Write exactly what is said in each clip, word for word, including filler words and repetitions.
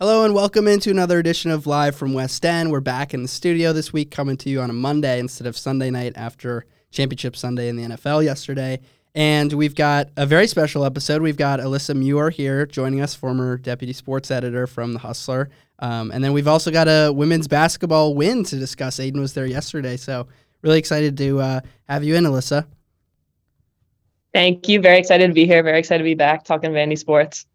Hello and welcome into another edition of Live from West End. We're back in the studio this week, coming to you on a Monday instead of Sunday night after Championship Sunday in the N F L yesterday. And we've got a very special episode. We've got Alyssa Muir here joining us, former deputy sports editor from The Hustler. Um, and then we've also got a women's basketball win to discuss. Aiden was there yesterday, so really excited to uh, have you in, Alyssa. Thank you. Very excited to be here. Very excited to be back talking Vandy sports.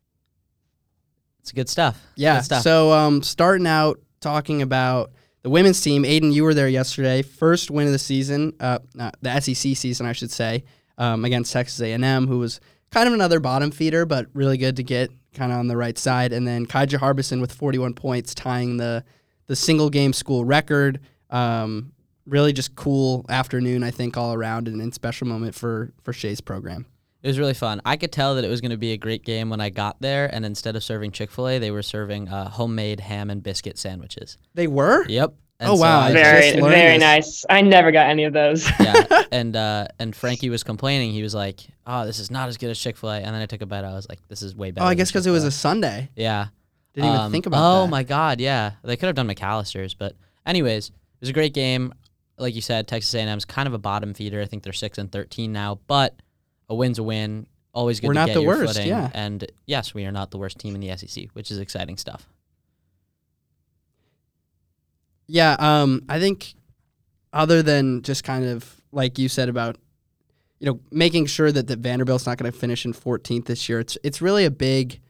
It's good stuff. Yeah. Good stuff. So um, starting out talking about the women's team, Aiden, you were there yesterday. First win of the season, uh, not the S E C season, I should say, um, against Texas A and M, who was kind of another bottom feeder, but really good to get kind of on the right side. And then Kaija Harbison with forty-one points, tying the the single game school record. Um, really just cool afternoon, I think, all around, and a special moment for for Shea's program. It was really fun. I could tell that it was going to be a great game when I got there, and instead of serving Chick-fil-A, they were serving uh, homemade ham and biscuit sandwiches. They were? Yep. And oh, wow. So very just very nice. I never got any of those. Yeah, and uh, and Frankie was complaining. He was like, oh, this is not as good as Chick-fil-A. And then I took a bite. I was like, this is way better. Oh, I guess because it was a Sunday. Yeah. Didn't um, even think about oh, that. Oh, my God, yeah. They could have done McAllister's. But anyways, it was a great game. Like you said, Texas A and M's kind of a bottom feeder. I think they're six and thirteen now, but a win's a win. Always good We're to not get the your worst, footing. Yeah. And yes, we are not the worst team in the S E C, which is exciting stuff. Yeah, um, I think other than just kind of like you said about, you know, making sure that, that Vanderbilt's not going to finish in fourteenth this year, it's it's really a big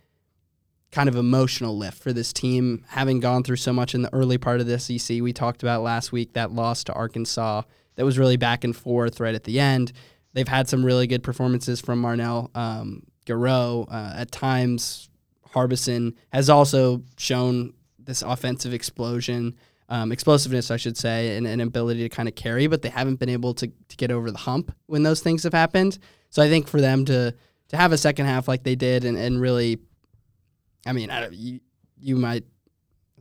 kind of emotional lift for this team, having gone through so much in the early part of the S E C. We talked about last week that loss to Arkansas that was really back and forth right at the end. They've had some really good performances from Marnell um, Garreau. Uh, at times, Harbison has also shown this offensive explosion, um, explosiveness, I should say, and an ability to kind of carry, but they haven't been able to, to get over the hump when those things have happened. So I think for them to to have a second half like they did and, and really, I mean, I don't, you, you might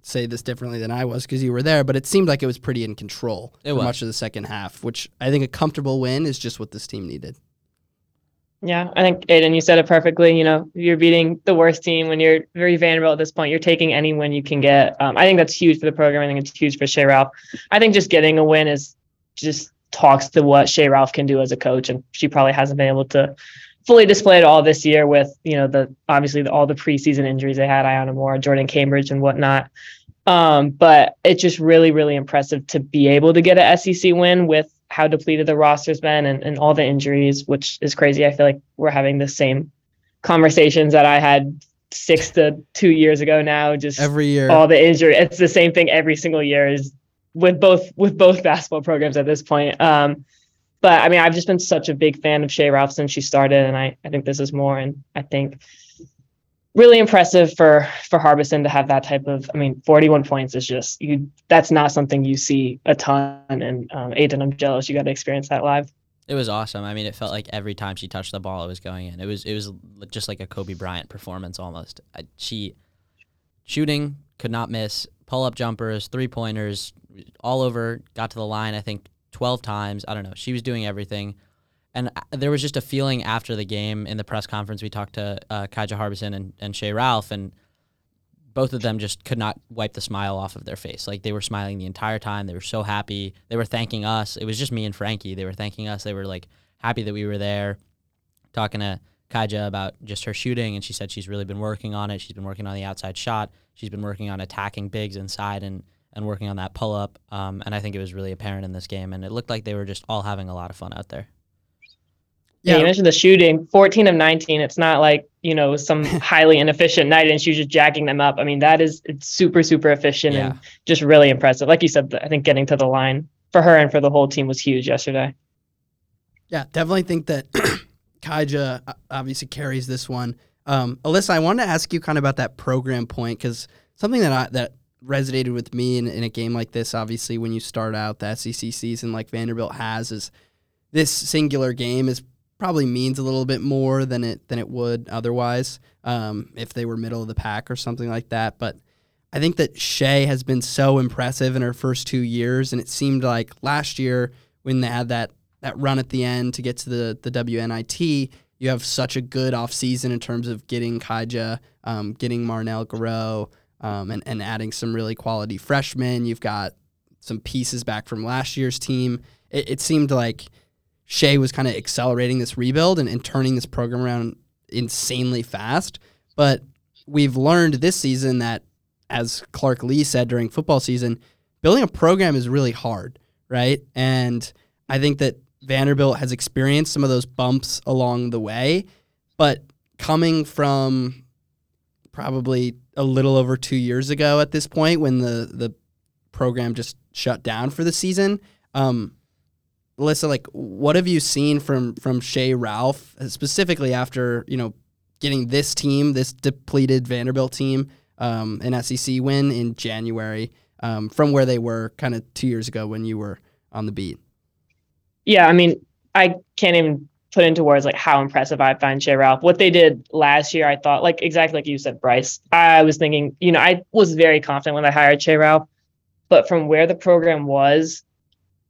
say this differently than I was because you were there, but it seemed like it was pretty in control it for was. much of the second half, which I think a comfortable win is just what this team needed. Yeah, I think, Aiden, you said it perfectly. You know, you're beating the worst team when you're very Vanderbilt at this point. You're taking any win you can get. Um, I think that's huge for the program. I think it's huge for Shea Ralph. I think just getting a win is just talks to what Shea Ralph can do as a coach, and she probably hasn't been able to fully displayed all this year with, you know, the obviously the, all the preseason injuries they had, Iyana Moore, Jordan Cambridge and whatnot. Um, but it's just really, really impressive to be able to get an S E C win with how depleted the roster's been and, and all the injuries, which is crazy. I feel like we're having the same conversations that I had six to two years ago now. Just every year, all the injury. It's the same thing every single year is with both with both basketball programs at this point. Um, But, I mean, I've just been such a big fan of Shea Ralph since she started, and I, I think this is more, and I think really impressive for, for Harbison to have that type of, I mean, forty-one points is just, you. That's not something you see a ton, and um, Aiden, I'm jealous you got to experience that live. It was awesome. I mean, it felt like every time she touched the ball, it was going in. It was it was just like a Kobe Bryant performance almost. I, she, shooting, could not miss, pull-up jumpers, three-pointers, all over, got to the line, I think, twelve times. I don't know. She was doing everything. And there was just a feeling after the game in the press conference. We talked to uh, Kaija Harbison and, and Shea Ralph, and both of them just could not wipe the smile off of their face. Like, they were smiling the entire time. They were so happy. They were thanking us. It was just me and Frankie. They were thanking us. They were, like, happy that we were there, talking to Kaija about just her shooting, and she said she's really been working on it. She's been working on the outside shot. She's been working on attacking bigs inside and and working on that pull-up, um, and I think it was really apparent in this game, and it looked like they were just all having a lot of fun out there. Yeah. You mentioned the shooting, fourteen of nineteen. It's not like, you know, some highly inefficient night and she was just jacking them up. I mean, that is it's super, super efficient yeah. and just really impressive. Like you said, I think getting to the line for her and for the whole team was huge yesterday. Yeah, definitely think that Kaija obviously carries this one. Um, Alyssa, I wanted to ask you kind of about that program point, because something that I, that resonated with me in, in a game like this, obviously, when you start out the S E C season like Vanderbilt has, is this singular game is probably means a little bit more than it than it would otherwise um, if they were middle of the pack or something like that. But I think that Shea has been so impressive in her first two years, and it seemed like last year when they had that, that run at the end to get to the, the W N I T, you have such a good offseason in terms of getting Kaija, um, getting Marnell Garreau, um, and, and adding some really quality freshmen. You've got some pieces back from last year's team. It, it seemed like Shea was kind of accelerating this rebuild and, and turning this program around insanely fast. But we've learned this season that, as Clark Lee said during football season, building a program is really hard, right? And I think that Vanderbilt has experienced some of those bumps along the way, but coming from probably a little over two years ago at this point, when the, the program just shut down for the season, um, Alyssa, like, what have you seen from from Shea Ralph specifically after, you know, getting this team, this depleted Vanderbilt team, um, an S E C win in January, um, from where they were kind of two years ago when you were on the beat? Yeah, I mean, I can't even put into words like how impressive I find Shea Ralph. What they did last year, I thought, like exactly like you said, Bryce, I was thinking, you know, I was very confident when I hired Shea Ralph, but from where the program was,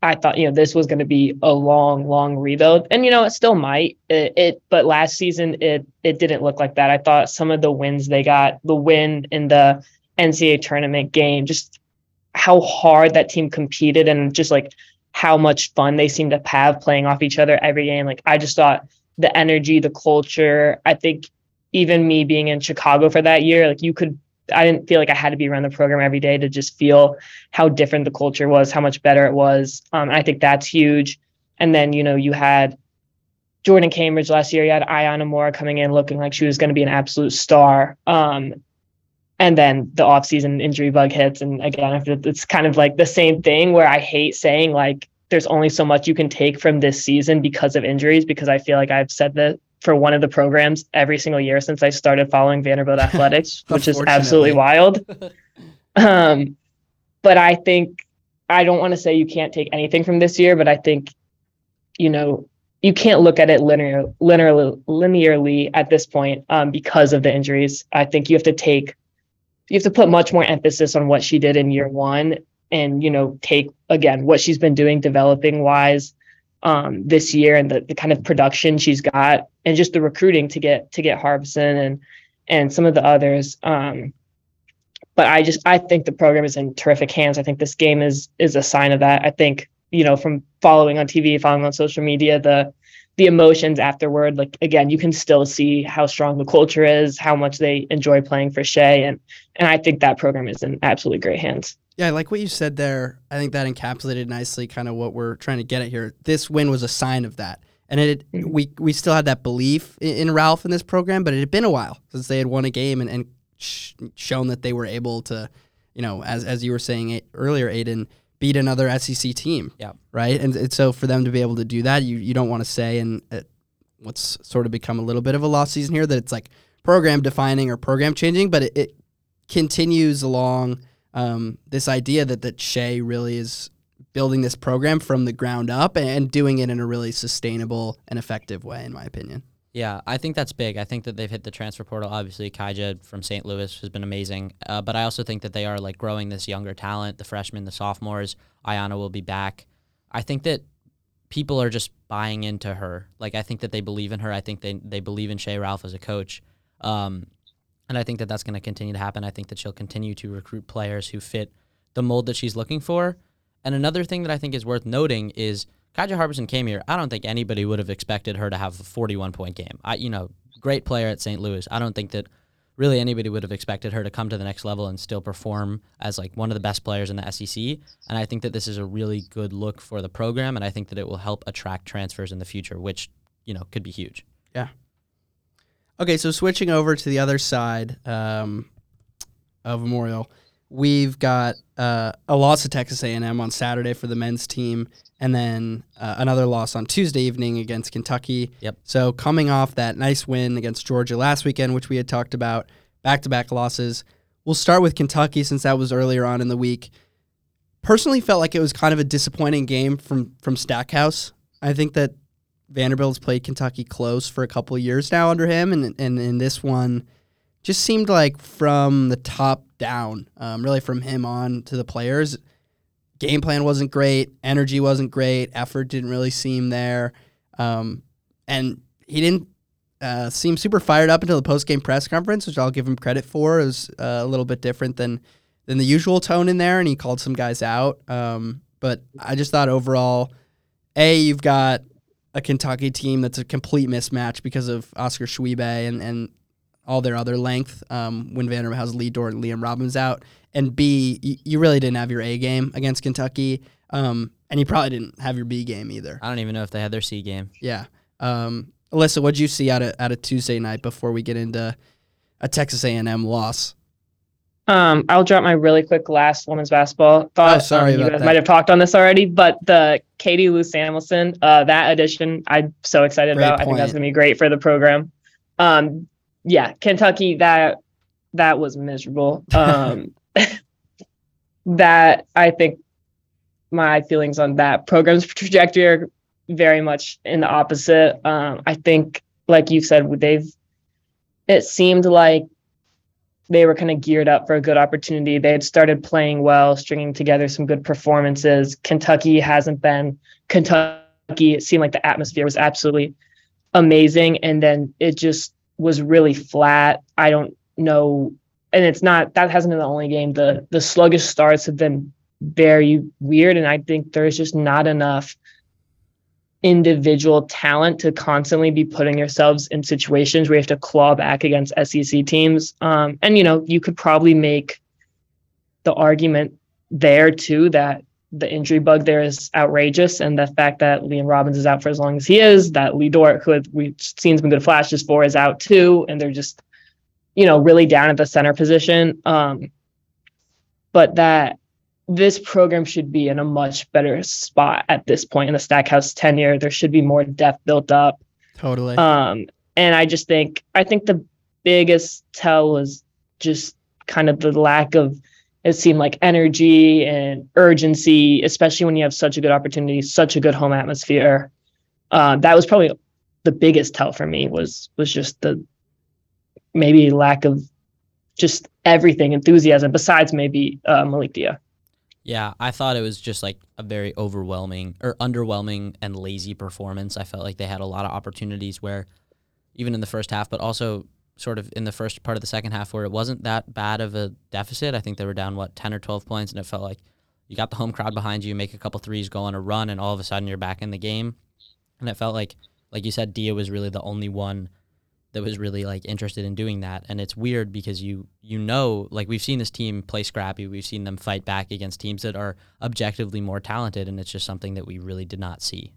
I thought, you know, this was going to be a long, long rebuild. And, you know, it still might. It, it but last season, it it didn't look like that. I thought some of the wins they got, the win in the N C A A tournament game, just how hard that team competed and just like how much fun they seem to have playing off each other every game. Like, I just thought the energy, the culture, I think even me being in Chicago for that year, like you could, I didn't feel like I had to be around the program every day to just feel how different the culture was, how much better it was. Um, I think that's huge. And then, you know, you had Jordan Cambridge last year, you had Iyana Moore coming in looking like she was going to be an absolute star. Um, And then the offseason injury bug hits. And again, it's kind of like the same thing where I hate saying like there's only so much you can take from this season because of injuries, because I feel like I've said that for one of the programs every single year since I started following Vanderbilt athletics, which is absolutely wild. Um, but I think I don't want to say you can't take anything from this year, but I think, you know, you can't look at it linear, linear, linearly at this point um, because of the injuries. I think you have to take You have to put much more emphasis on what she did in year one and, you know, take, again, what she's been doing developing wise um, this year and the, the kind of production she's got and just the recruiting to get to get Harbison and and some of the others. Um, but I just I think the program is in terrific hands. I think this game is is a sign of that. I think, you know, from following on T V, following on social media, the the emotions afterward, like, again, you can still see how strong the culture is, how much they enjoy playing for Shea. And, and I think that program is in absolutely great hands. Yeah, I like what you said there. I think that encapsulated nicely kind of what we're trying to get at here. This win was a sign of that. And it mm-hmm. we we still had that belief in, in Ralph in this program, but it had been a while since they had won a game and, and sh- shown that they were able to, you know, as, as you were saying earlier, Aiden, beat another S E C team, yeah, right? And, and so for them to be able to do that, you, you don't want to say, and it, what's sort of become a little bit of a lost season here, that it's like program-defining or program-changing, but it, it continues along um, this idea that, that Shea really is building this program from the ground up and, and doing it in a really sustainable and effective way, in my opinion. Yeah, I think that's big. I think that they've hit the transfer portal. Obviously, Kaija from Saint Louis has been amazing. Uh, but I also think that they are like growing this younger talent, the freshmen, the sophomores. Iyana will be back. I think that people are just buying into her. Like, I think that they believe in her. I think they, they believe in Shea Ralph as a coach. Um, and I think that that's going to continue to happen. I think that she'll continue to recruit players who fit the mold that she's looking for. And another thing that I think is worth noting is Kaija Harbison came here. I don't think anybody would have expected her to have a forty-one point game. I, you know, great player at Saint Louis. I don't think that really anybody would have expected her to come to the next level and still perform as like one of the best players in the S E C. And I think that this is a really good look for the program, and I think that it will help attract transfers in the future, which you know, could be huge. Yeah. Okay, so switching over to the other side um, of Memorial, we've got uh, a loss to Texas A and M on Saturday for the men's team, and then uh, another loss on Tuesday evening against Kentucky. Yep. So coming off that nice win against Georgia last weekend, which we had talked about, back-to-back losses. We'll start with Kentucky since that was earlier on in the week. Personally felt like it was kind of a disappointing game from, from Stackhouse. I think that Vanderbilt's played Kentucky close for a couple of years now under him, and and in this one just seemed like from the top down, um, really from him on to the players, game plan wasn't great, energy wasn't great, effort didn't really seem there, um, and he didn't uh, seem super fired up until the post-game press conference, which I'll give him credit for. It was uh, a little bit different than than the usual tone in there, and he called some guys out, um, but I just thought overall, A, you've got a Kentucky team that's a complete mismatch because of Oscar Schwebe and, and all their other length um, when Vanderbilt has Lee Dort and Liam Robbins out. And B, you, you really didn't have your A game against Kentucky, um, and you probably didn't have your B game either. I don't even know if they had their C game. Yeah. Um, Alyssa, what did you see out of, out of Tuesday night before we get into a Texas A and M loss? Um, I'll drop my really quick last women's basketball thought. Oh, sorry um, you guys that. might have talked on this already, but the Katie Lou Samuelson, uh, that addition, I'm so excited great about. Point. I think that's going to be great for the program. Um, yeah, Kentucky, that that was miserable. Um, that I think my feelings on that program's trajectory are very much in the opposite. Um, I think, like you said, they've. It seemed like. They were kind of geared up for a good opportunity. They had started playing well, stringing together some good performances. Kentucky hasn't been Kentucky. It seemed like the atmosphere was absolutely amazing. And then it just was really flat. I don't know. And it's not, that hasn't been the only game. The, the sluggish starts have been very weird. And I think there's just not enough individual talent to constantly be putting yourselves in situations where you have to claw back against S E C teams. Um, and, you know, you could probably make the argument there, too, that the injury bug there is outrageous. And the fact that Liam Robbins is out for as long as he is, that Lee Dort, who we've seen some good flashes for, is out, too. And they're just, you know, really down at the center position. Um, but that this program should be in a much better spot at this point in the Stackhouse tenure. There should be more depth built up. Totally. Um, and I just think, I think the biggest tell was just kind of the lack of, it seemed like, energy and urgency, especially when you have such a good opportunity, such a good home atmosphere. Uh, that was probably the biggest tell for me was, was just the maybe lack of just everything, enthusiasm, besides maybe uh, Malik Dia. Yeah, I thought it was just like a very overwhelming or underwhelming and lazy performance. I felt like they had a lot of opportunities where, even in the first half, but also sort of in the first part of the second half where it wasn't that bad of a deficit. I think they were down, what, ten or twelve points, and it felt like you got the home crowd behind you, make a couple threes, go on a run, and all of a sudden you're back in the game. And it felt like, like you said, Dia was really the only one that was really like interested in doing that. And it's weird because you you know, like, we've seen this team play scrappy, we've seen them fight back against teams that are objectively more talented, and it's just something that we really did not see.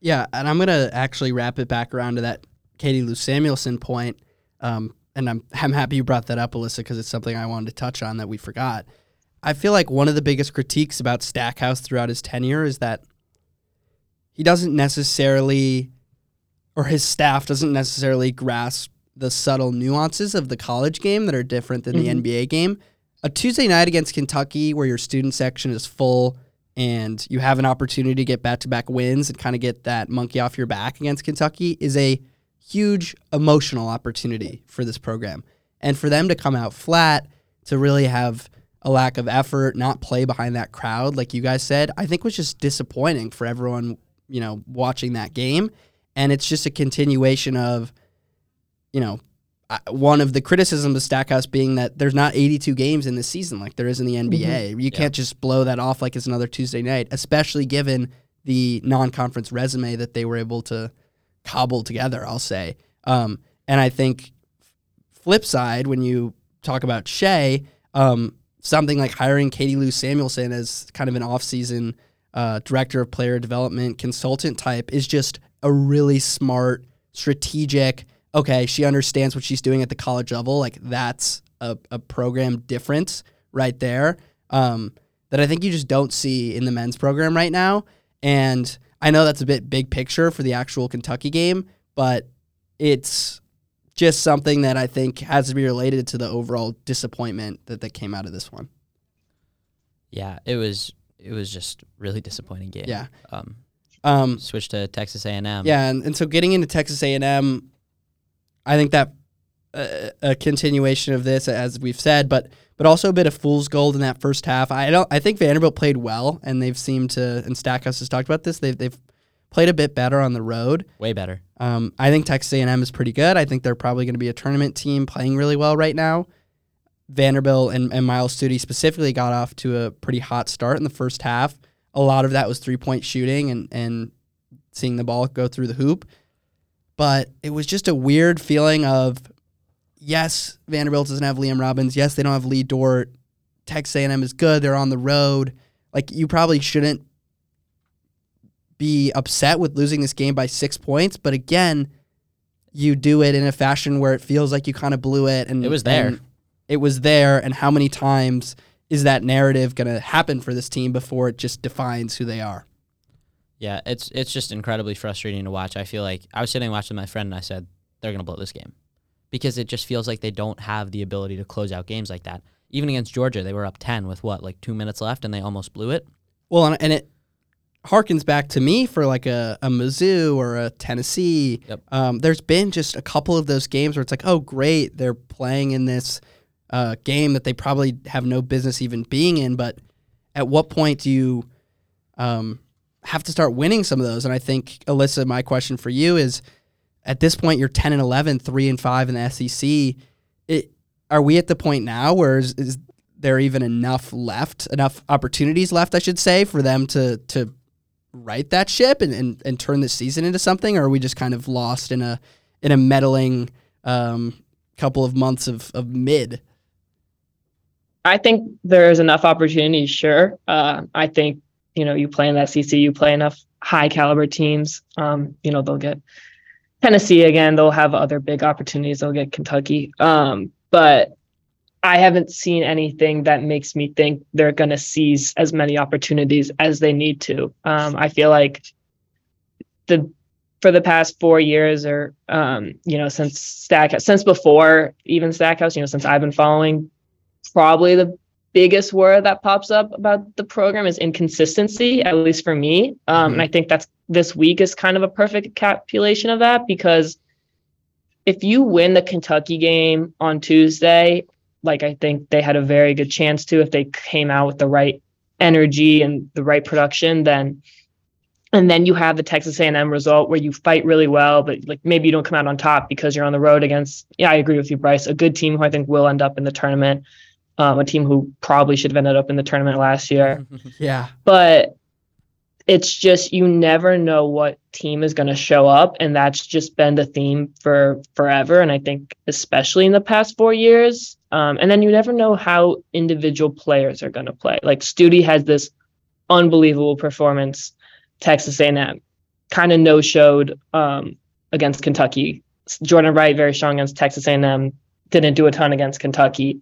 Yeah, and I'm gonna actually wrap it back around to that Katie Lou Samuelson point, um, and I'm I'm happy you brought that up, Alyssa, because it's something I wanted to touch on that we forgot. I feel like one of the biggest critiques about Stackhouse throughout his tenure is that he doesn't necessarily, or his staff doesn't necessarily grasp the subtle nuances of the college game that are different than mm-hmm. the N B A game. A Tuesday night against Kentucky where your student section is full and you have an opportunity to get back-to-back wins and kind of get that monkey off your back against Kentucky is a huge emotional opportunity for this program. And for them to come out flat, to really have a lack of effort, not play behind that crowd, like you guys said, I think was just disappointing for everyone, you know, watching that game. And it's just a continuation of, you know, one of the criticisms of Stackhouse being that there's not eighty-two games in this season like there is in the N B A. Mm-hmm. You yeah. can't just blow that off like it's another Tuesday night, especially given the non-conference resume that they were able to cobble together, I'll say. Um, and I think flip side, when you talk about Shea, um, something like hiring Katie Lou Samuelson as kind of an off-season uh, director of player development consultant type is just a really smart, strategic, okay, she understands what she's doing at the college level. Like, that's a, a program difference right there um, that I think you just don't see in the men's program right now. And I know that's a bit big picture for the actual Kentucky game, but it's just something that I think has to be related to the overall disappointment that, that came out of this one. Yeah, it was it was just really disappointing game. Yeah. Um, um, switch to Texas A and M. Yeah, and, and so getting into Texas A and M, I think that uh, a continuation of this, as we've said, but but also a bit of fool's gold in that first half. I don't. I think Vanderbilt played well, and they've seemed to. And Stackhouse has talked about this. They've they've played a bit better on the road. Way better. Um, I think Texas A and M is pretty good. I think they're probably going to be a tournament team playing really well right now. Vanderbilt and, and Miles Studi specifically got off to a pretty hot start in the first half. A lot of that was three-point shooting and, and seeing the ball go through the hoop. But it was just a weird feeling of, yes, Vanderbilt doesn't have Liam Robbins. Yes, they don't have Lee Dort. Texas A and M is good. They're on the road. Like, you probably shouldn't be upset with losing this game by six points. But, again, you do it in a fashion where it feels like you kind of blew it. And it was there. And it was there. And how many times is that narrative going to happen for this team before it just defines who they are? Yeah, it's it's just incredibly frustrating to watch. I feel like I was sitting and watching my friend, and I said, they're going to blow this game. Because it just feels like they don't have the ability to close out games like that. Even against Georgia, they were up ten with, what, like two minutes left, and they almost blew it? Well, and, and it harkens back to me for like a, a Mizzou or a Tennessee. Yep. Um, there's been just a couple of those games where it's like, oh, great, they're playing in this uh, game that they probably have no business even being in. But at what point do you... Um, have to start winning some of those. And I think, Alyssa, my question for you is, at this point, you're ten and eleven, three and five in the S E C. It, are we at the point now where is, is there even enough left, enough opportunities left, I should say, for them to to right that ship and, and, and turn this season into something? Or are we just kind of lost in a in a meddling um, couple of months of, of mid? I think there's enough opportunities, sure. Uh, I think You know, you play in the S E C, you play enough high-caliber teams. Um, you know, they'll get Tennessee again. They'll have other big opportunities. They'll get Kentucky. Um, but I haven't seen anything that makes me think they're going to seize as many opportunities as they need to. Um, I feel like the for the past four years or, um, you know, since Stackhouse, since before even Stackhouse, you know, since I've been following, probably the biggest word that pops up about the program is inconsistency, at least for me. Um, mm-hmm. And I think that's this week is kind of a perfect encapsulation of that, because if you win the Kentucky game on Tuesday, like I think they had a very good chance to, if they came out with the right energy and the right production, then and then you have the Texas A and M result where you fight really well, but like maybe you don't come out on top because you're on the road against, yeah, I agree with you, Bryce, a good team who I think will end up in the tournament. Um, a team who probably should have ended up in the tournament last year. Yeah. But it's just, you never know what team is going to show up. And that's just been the theme for forever. And I think especially in the past four years. Um, and then you never know how individual players are going to play. Like Studi has this unbelievable performance, Texas A and M kind of no-showed um, against Kentucky. Jordan Wright, very strong against Texas A and M, didn't do a ton against Kentucky.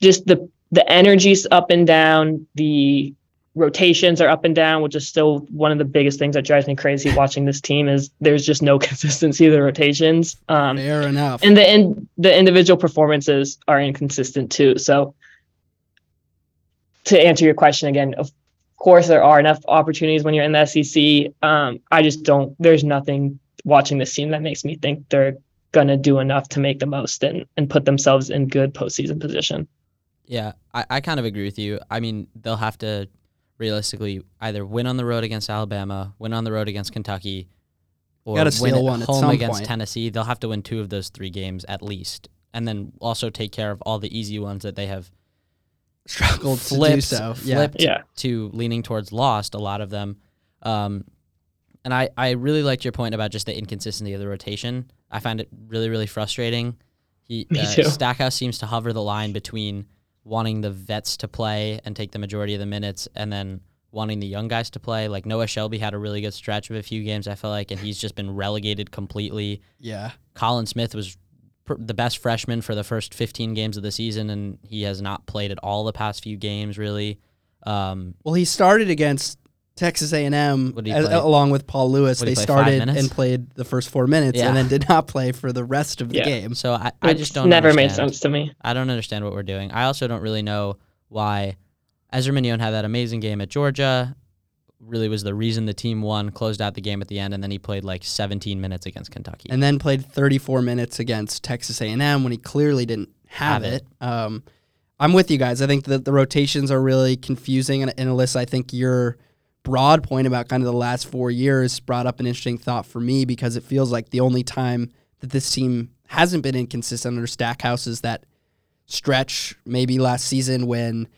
Just the the energy's up and down, the rotations are up and down, which is still one of the biggest things that drives me crazy watching this team is there's just no consistency of the rotations. Um, Fair enough. And the in, the individual performances are inconsistent too. So to answer your question again, of course there are enough opportunities when you're in the S E C. Um, I just don't, there's nothing watching this team that makes me think they're going to do enough to make the most and, and put themselves in good postseason position. Yeah, I, I kind of agree with you. I mean, they'll have to realistically either win on the road against Alabama, win on the road against Kentucky, or win at home against Tennessee. They'll have to win two of those three games at least, and then also take care of all the easy ones that they have struggled flipped, to do so. Yeah. Flipped yeah. to leaning towards lost, a lot of them. Um, and I, I really liked your point about just the inconsistency of the rotation. I find it really, really frustrating. He, Me uh, too. Stackhouse seems to hover the line between wanting the vets to play and take the majority of the minutes, and then wanting the young guys to play. Like Noah Shelby had a really good stretch of a few games, I feel like, and he's just been relegated completely. Yeah. Colin Smith was pr- the best freshman for the first fifteen games of the season, and he has not played at all the past few games, really. Um, well, he started against Texas A and M as, along with Paul Lewis. They started and played the first four minutes yeah. and then did not play for the rest of the yeah. game. So I, I just don't never understand. Made sense to me. I don't understand what we're doing. I also don't really know why Ezra Manjon had that amazing game at Georgia, really was the reason the team won, closed out the game at the end, and then he played like seventeen minutes against Kentucky. And then played thirty-four minutes against Texas A and M when he clearly didn't have, have it. it. Um, I'm with you guys. I think that the rotations are really confusing. And, and Alyssa, I think your broad point about kind of the last four years brought up an interesting thought for me, because it feels like the only time that this team hasn't been inconsistent under Stackhouse is that stretch maybe last season when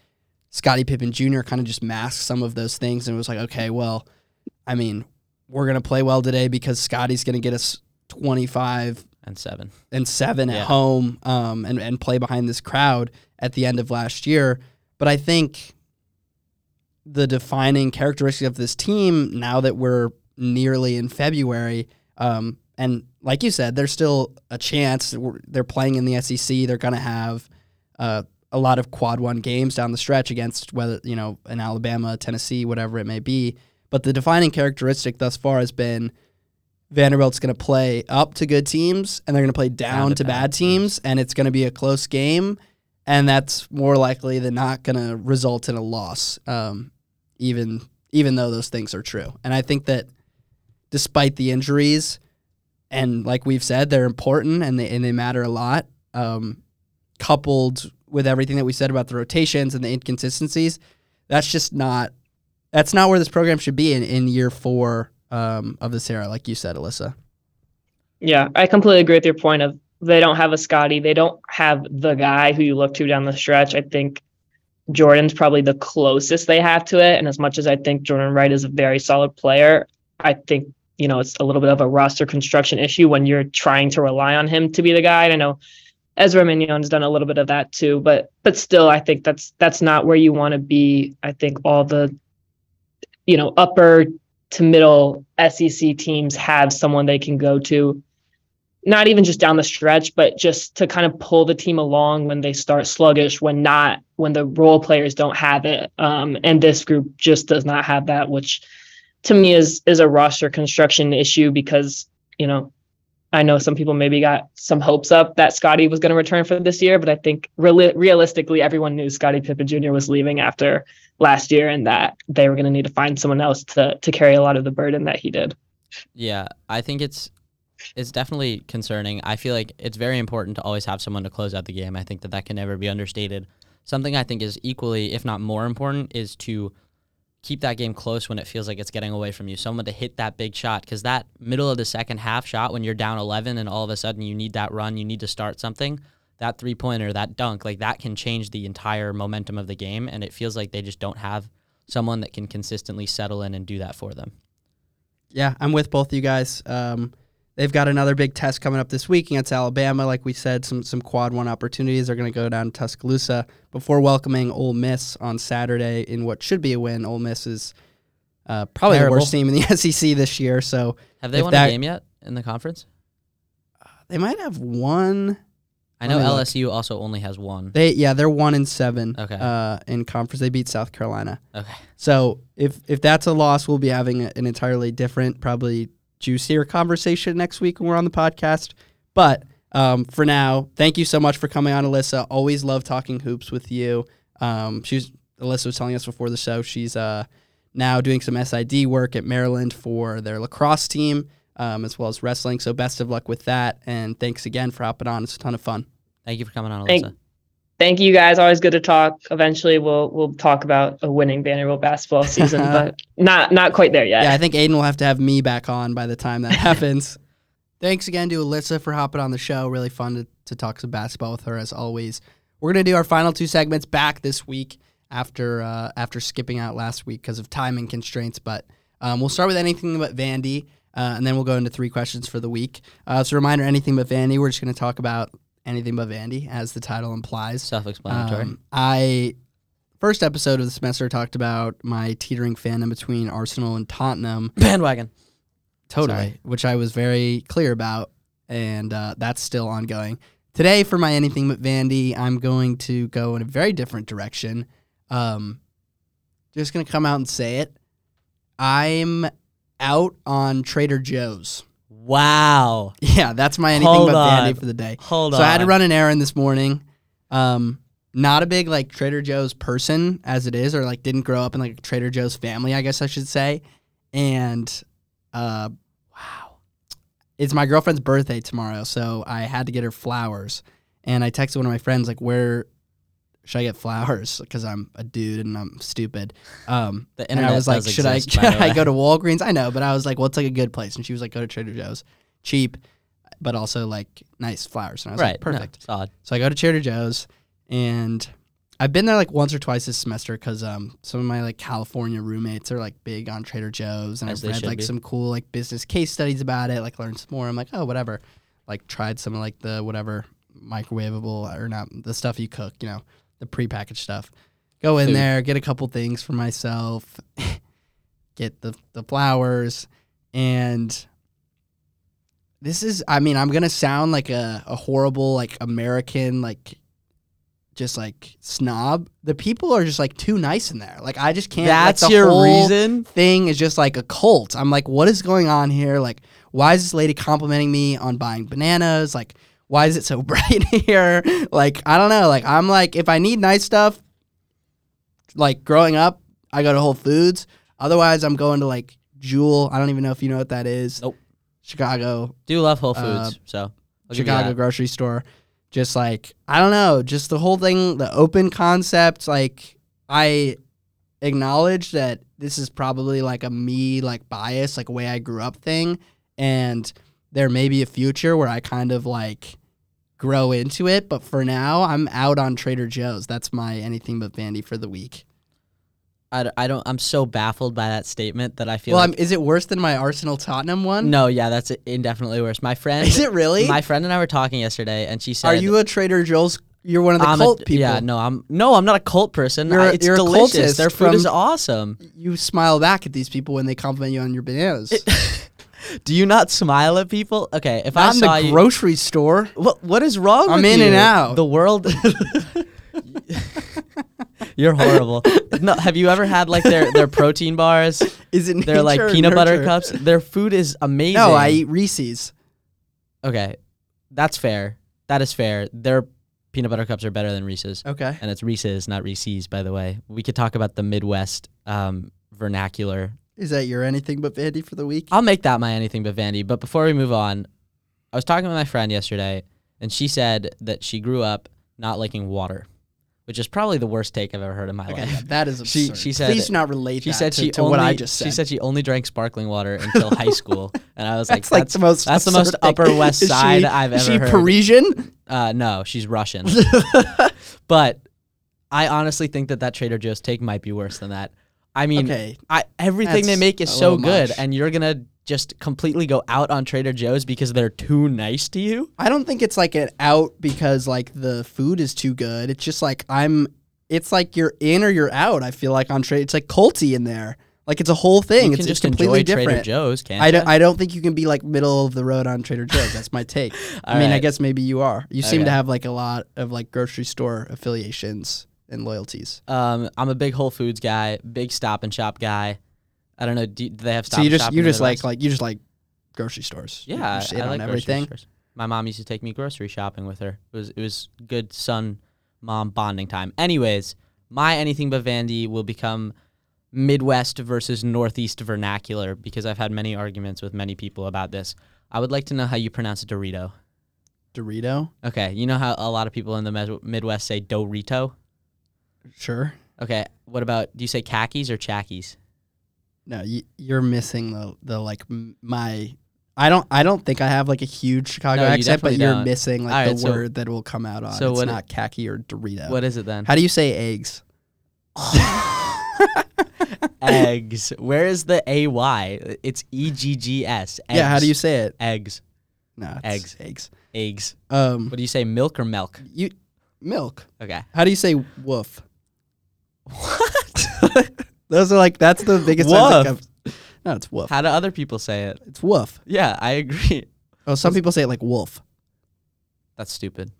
Scottie Pippen Junior kind of just masked some of those things and was like, okay, well, I mean, we're going to play well today because Scottie's going to get us twenty-five and seven and seven yeah. at home um, and, and play behind this crowd at the end of last year. But I think the defining characteristic of this team now that we're nearly in February, um, and like you said, there's still a chance they're playing in the S E C. They're going to have uh, a lot of quad one games down the stretch against, whether, you know, an Alabama, Tennessee, whatever it may be. But the defining characteristic thus far has been Vanderbilt's going to play up to good teams and they're going to play down to, to bad, bad teams, teams, and it's going to be a close game. And that's more likely than not going to result in a loss, um, even, even though those things are true. And I think that despite the injuries, and like we've said, they're important and they, and they matter a lot, um, coupled with everything that we said about the rotations and the inconsistencies, that's just not that's not where this program should be in, in year four um, of this era, like you said, Alyssa. Yeah, I completely agree with your point of they don't have a Scottie. They don't have the guy who you look to down the stretch. I think Jordan's probably the closest they have to it, and as much as I think Jordan Wright is a very solid player, I think, you know, it's a little bit of a roster construction issue when you're trying to rely on him to be the guy. I know Ezra Manjon's done a little bit of that too, but but still, I think that's that's not where you want to be. I think all the, you know, upper to middle S E C teams have someone they can go to, not even just down the stretch, but just to kind of pull the team along when they start sluggish, when not, when the role players don't have it. Um, and this group just does not have that, which to me is is a roster construction issue, because, you know, I know some people maybe got some hopes up that Scottie was going to return for this year, but I think re- realistically, everyone knew Scottie Pippen Junior was leaving after last year and that they were going to need to find someone else to to carry a lot of the burden that he did. Yeah, I think it's it's definitely concerning. I feel like it's very important to always have someone to close out the game. I think that that can never be understated. Something I think is equally, if not more important, is to keep that game close when it feels like it's getting away from you. Someone to hit that big shot, because that middle of the second half shot when you're down eleven and all of a sudden you need that run, you need to start something, that three-pointer, that dunk, like that can change the entire momentum of the game, and it feels like they just don't have someone that can consistently settle in and do that for them. Yeah, I'm with both you guys. Um, they've got another big test coming up this week against Alabama. Like we said, some some quad one opportunities are going to go down to Tuscaloosa before welcoming Ole Miss on Saturday in what should be a win. Ole Miss is uh, probably Terrible. the worst team in the S E C this year. So have they won that, a game yet in the conference? Uh, they might have one. I know L S U look. also only has one. They yeah, they're one and seven. Okay. Uh, in conference, they beat South Carolina. Okay. So if if that's a loss, we'll be having a, an entirely different, probably juicier conversation next week when we're on the podcast. But um, for now, thank you so much for coming on, Alyssa. Always love talking hoops with you. Um, she was, Alyssa was telling us before the show, she's uh, now doing some S I D work at Maryland for their lacrosse team, um, as well as wrestling. So best of luck with that. And thanks again for hopping on. It's a ton of fun. Thank you for coming on, Alyssa. Thank- Thank you, guys. Always good to talk. Eventually, we'll we'll talk about a winning Vanderbilt basketball season, but not not quite there yet. Yeah, I think Aiden will have to have me back on by the time that happens. Thanks again to Alyssa for hopping on the show. Really fun to, to talk some basketball with her, as always. We're going to do our final two segments back this week after uh, after skipping out last week because of timing constraints, but um, we'll start with anything but Vandy, uh, and then we'll go into three questions for the week. Uh, so a reminder, anything but Vandy, we're just going to talk about anything but Vandy, as the title implies. Self-explanatory. Um, I first episode of the semester talked about my teetering fandom between Arsenal and Tottenham. Bandwagon. Totally. Sorry. Which I was very clear about, and uh, that's still ongoing. Today, for my Anything But Vandy, I'm going to go in a very different direction. Um, just going to come out and say it. I'm out on Trader Joe's. Wow. Yeah, that's my Anything Hold But on. Vandy for the day. Hold on. So I had to run an errand this morning. Um, not a big, like, Trader Joe's person as it is, or, like, didn't grow up in, like, Trader Joe's family, I guess I should say. And, uh, wow. It's my girlfriend's birthday tomorrow, so I had to get her flowers. And I texted one of my friends, like, where should I get flowers? Because I'm a dude and I'm stupid. Um, the internet and I was like, should exist, I, I go to Walgreens? I know, but I was like, well, it's like a good place. And she was like, go to Trader Joe's. Cheap, but also like nice flowers. And I was right, like, perfect. No, so I go to Trader Joe's, and I've been there like once or twice this semester because um, some of my like California roommates are like big on Trader Joe's, and As I've read like be. some cool like business case studies about it, like learned some more. I'm like, oh, whatever. Like tried some of like the whatever microwavable or not, the stuff you cook, you know, the prepackaged stuff. Go in Food. there, get a couple things for myself, get the, the flowers, and this is, I mean, I'm going to sound like a, a horrible like American like just like snob. The people are just like too nice in there. Like I just can't. That's like, the your whole reason? Thing is just like a cult. I'm like, what is going on here? Like, why is this lady complimenting me on buying bananas? Like, why is it so bright here? Like, I don't know. Like, I'm like, if I need nice stuff, like growing up, I go to Whole Foods. Otherwise, I'm going to like Jewel. I don't even know if you know what that is. Nope. Chicago. Do love Whole Foods. Uh, so I'll Chicago grocery store. Just like, I don't know, just the whole thing, the open concept, like, I acknowledge that this is probably, like, a me, like, bias, like, way I grew up thing, and there may be a future where I kind of, like, grow into it, but for now, I'm out on Trader Joe's. That's my Anything But Vandy for the week. I, I don't, I'm so baffled by that statement that I feel well, like... Well, is it worse than my Arsenal-Tottenham one? No, yeah, that's indefinitely worse. My friend... Is it really? My friend and I were talking yesterday, and she said... Are you a Trader Joe's... You're one of the I'm cult a, people. Yeah, no, I'm no, I'm not a cult person. You're, I, it's you're delicious. A Their food from, is awesome. You smile back at these people when they compliment you on your bananas. It, do you not smile at people? Okay, if not I saw you... in the grocery you, store. What What is wrong I'm with you? I'm in and out. The world... You're horrible. No, have you ever had like their, their protein bars? Is it They're like peanut butter cups. Their food is amazing. No, I eat Reese's. Okay, that's fair. That is fair. Their peanut butter cups are better than Reese's. Okay, and it's Reese's, not Reese's, by the way. We could talk about the Midwest um, vernacular. Is that your Anything But Vandy for the week? I'll make that my Anything But Vandy. But before we move on, I was talking with my friend yesterday, and she said that she grew up not liking water. Which is probably the worst take I've ever heard in my okay, life. Yeah, that is absurd. She, she said, please do not relate she that said to, she to only, what I just said. She said she only drank sparkling water until high school. And I was that's like, that's, like the most that's the most Upper West Side she, I've ever is she heard. She Parisian? Uh, no, she's Russian. But I honestly think that that Trader Joe's take might be worse than that. I mean, okay. I, everything that's they make is so good, much. And you're going to just completely go out on Trader Joe's because they're too nice to you? I don't think it's like an out because like the food is too good. It's just like I'm, it's like you're in or you're out. I feel like on Trader, it's like culty in there. Like it's a whole thing. You it's, can just it's completely enjoy different. Trader Joe's, can't I, do, I don't think you can be like middle of the road on Trader Joe's. That's my take. I mean, right. I guess maybe you are. You okay. seem to have like a lot of like grocery store affiliations and loyalties. Um, I'm a big Whole Foods guy, big Stop and Shop guy. I don't know. Do, do they have Stop and Shop? So you just you just like like you just like grocery stores. Yeah, I, I like everything. Grocery stores. My mom used to take me grocery shopping with her. It was it was good son mom bonding time. Anyways, my Anything But Vandy will become Midwest versus Northeast vernacular because I've had many arguments with many people about this. I would like to know how you pronounce Dorito. Dorito? Okay, you know how a lot of people in the Midwest say Dorito? Sure. Okay, what about do you say khakis or chackies? No, you're missing the the like my. I don't. I don't think I have like a huge Chicago no, accent, you but you're don't. missing like All the right, so, word that will come out on. So it's not it, khaki or Dorito. What is it then? How do you say eggs? Eggs. Where is the A Y? It's E G G S. Eggs. Yeah. How do you say it? Eggs. No. It's eggs. Eggs. Eggs. Um. What do you say? Milk or milk? You milk. Okay. How do you say woof? What? Those are like, that's the biggest woof. Times that no, it's woof. How do other people say it? It's woof. Yeah, I agree. Oh, some that's, people say it like wolf. That's stupid.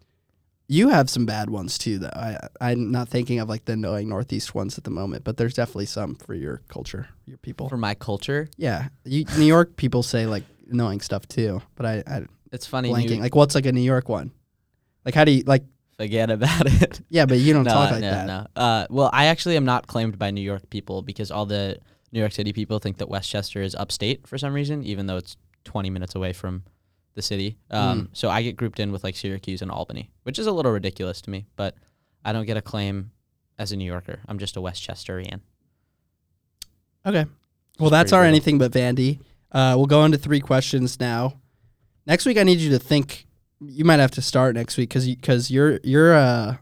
You have some bad ones too, though. I, I'm not thinking of like the annoying Northeast ones at the moment, but there's definitely some for your culture, your people. For my culture? Yeah. You, New York people say like annoying stuff too, but I, I it's funny. Blanking. You, like what's like a New York one? Like how do you like forget about it? Yeah, but you don't no, talk like no, that. No, no. Uh, well, I actually am not claimed by New York people because all the New York City people think that Westchester is upstate for some reason, even though it's twenty minutes away from the city. Um, mm. So I get grouped in with like Syracuse and Albany, which is a little ridiculous to me, but I don't get a claim as a New Yorker. I'm just a Westchesterian. Okay. Well, that's our little. Anything but Vandy. Uh, we'll go into three questions now. Next week, I need you to think. You might have to start next week because because you, you're you're uh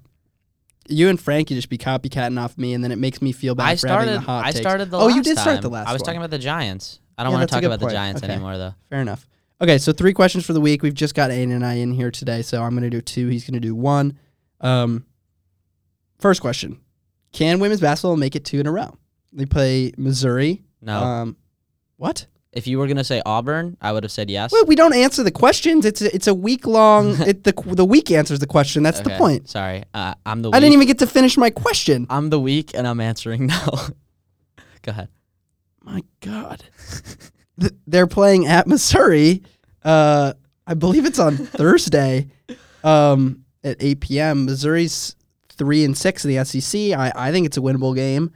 you and Frankie just be copycatting off me, and then it makes me feel bad. I for started. Having the hot I takes. started the. Oh, last you did start time. the last. I was one. talking about the Giants. I don't yeah, want to talk about point. the Giants okay. anymore, though. Fair enough. Okay, so three questions for the week. We've just got Aiden and I in here today, so I'm going to do two. He's going to do one. Um, first question. Can women's basketball make it two in a row? They play Missouri. No. Um, what? If you were going to say Auburn, I would have said yes. Well, we don't answer the questions. It's a, it's a week-long. it, the the week answers the question. That's okay, the point. Sorry. Uh, I'm the week. I didn't even get to finish my question. I'm the week, and I'm answering no. Go ahead. My God. They're playing at Missouri. Uh, I believe it's on Thursday um, at eight p.m. Missouri's three and six in the S E C. I, I think it's a winnable game.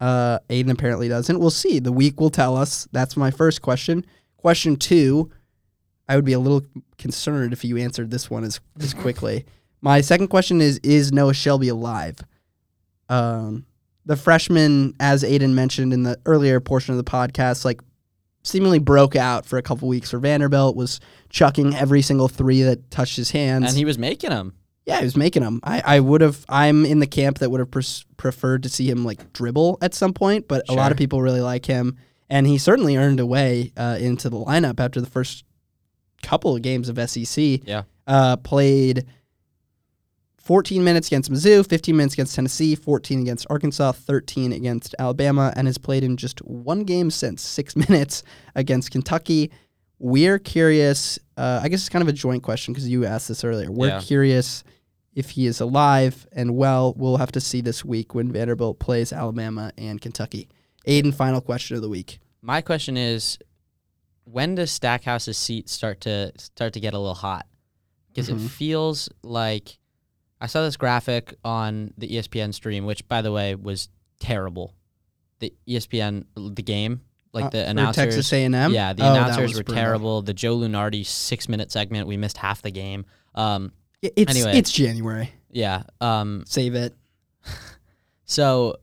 Uh, Aiden apparently doesn't. We'll see. The week will tell us. That's my first question. Question two, I would be a little concerned if you answered this one as, as quickly. My second question is, is Noah Shelby alive? Um, the freshman, as Aiden mentioned in the earlier portion of the podcast, like, seemingly broke out for a couple weeks for Vanderbilt, was chucking every single three that touched his hands. And he was making them. Yeah, he was making them. I, I would have, I'm in the camp that would have pres- preferred to see him like dribble at some point, but sure. a lot of people really like him. And he certainly earned a way uh, into the lineup after the first couple of games of S E C. Yeah. Uh, played fourteen minutes against Mizzou, fifteen minutes against Tennessee, fourteen against Arkansas, thirteen against Alabama, and has played in just one game since, six minutes against Kentucky. We're curious, uh, I guess it's kind of a joint question because you asked this earlier. We're yeah. curious if he is alive and well. We'll have to see this week when Vanderbilt plays Alabama and Kentucky. Aiden, final question of the week. My question is, when does Stackhouse's seat start to start to get a little hot? Because mm-hmm. it feels like... I saw this graphic on the E S P N stream, which, by the way, was terrible. The E S P N, the game, like uh, the announcers. Texas A and M? Yeah, the oh, announcers were brutal. terrible. The Joe Lunardi six-minute segment, we missed half the game. Um, it's, anyway, it's January. Yeah. Um, Save it. So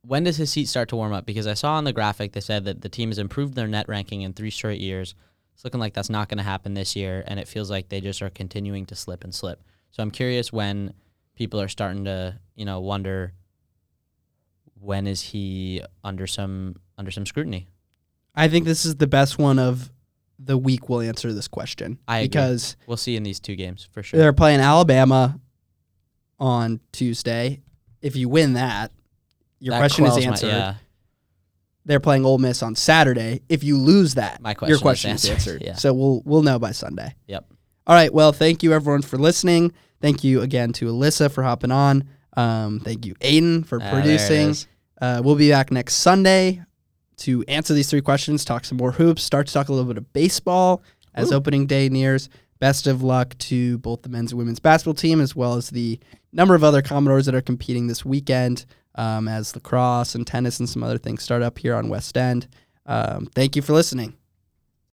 when does his seat start to warm up? Because I saw on the graphic they said that the team has improved their net ranking in three straight years. It's looking like that's not going to happen this year, and it feels like they just are continuing to slip and slip. So I'm curious when people are starting to, you know, wonder when is he under some under some scrutiny. I think this is the best one of the week. We'll answer this question. I because agree. We'll see in these two games for sure. They're playing Alabama on Tuesday. If you win that, your that question is answered. My, yeah. They're playing Ole Miss on Saturday. If you lose that, My question your question is answered. Is answered. Yeah. So we'll we'll know by Sunday. Yep. All right, well, thank you, everyone, for listening. Thank you again to Alyssa for hopping on. Um, thank you, Aiden, for ah, producing. Uh, we'll be back next Sunday to answer these three questions, talk some more hoops, start to talk a little bit of baseball as Ooh. opening day nears. Best of luck to both the men's and women's basketball team as well as the number of other Commodores that are competing this weekend um, as lacrosse and tennis and some other things start up here on West End. Um, thank you for listening.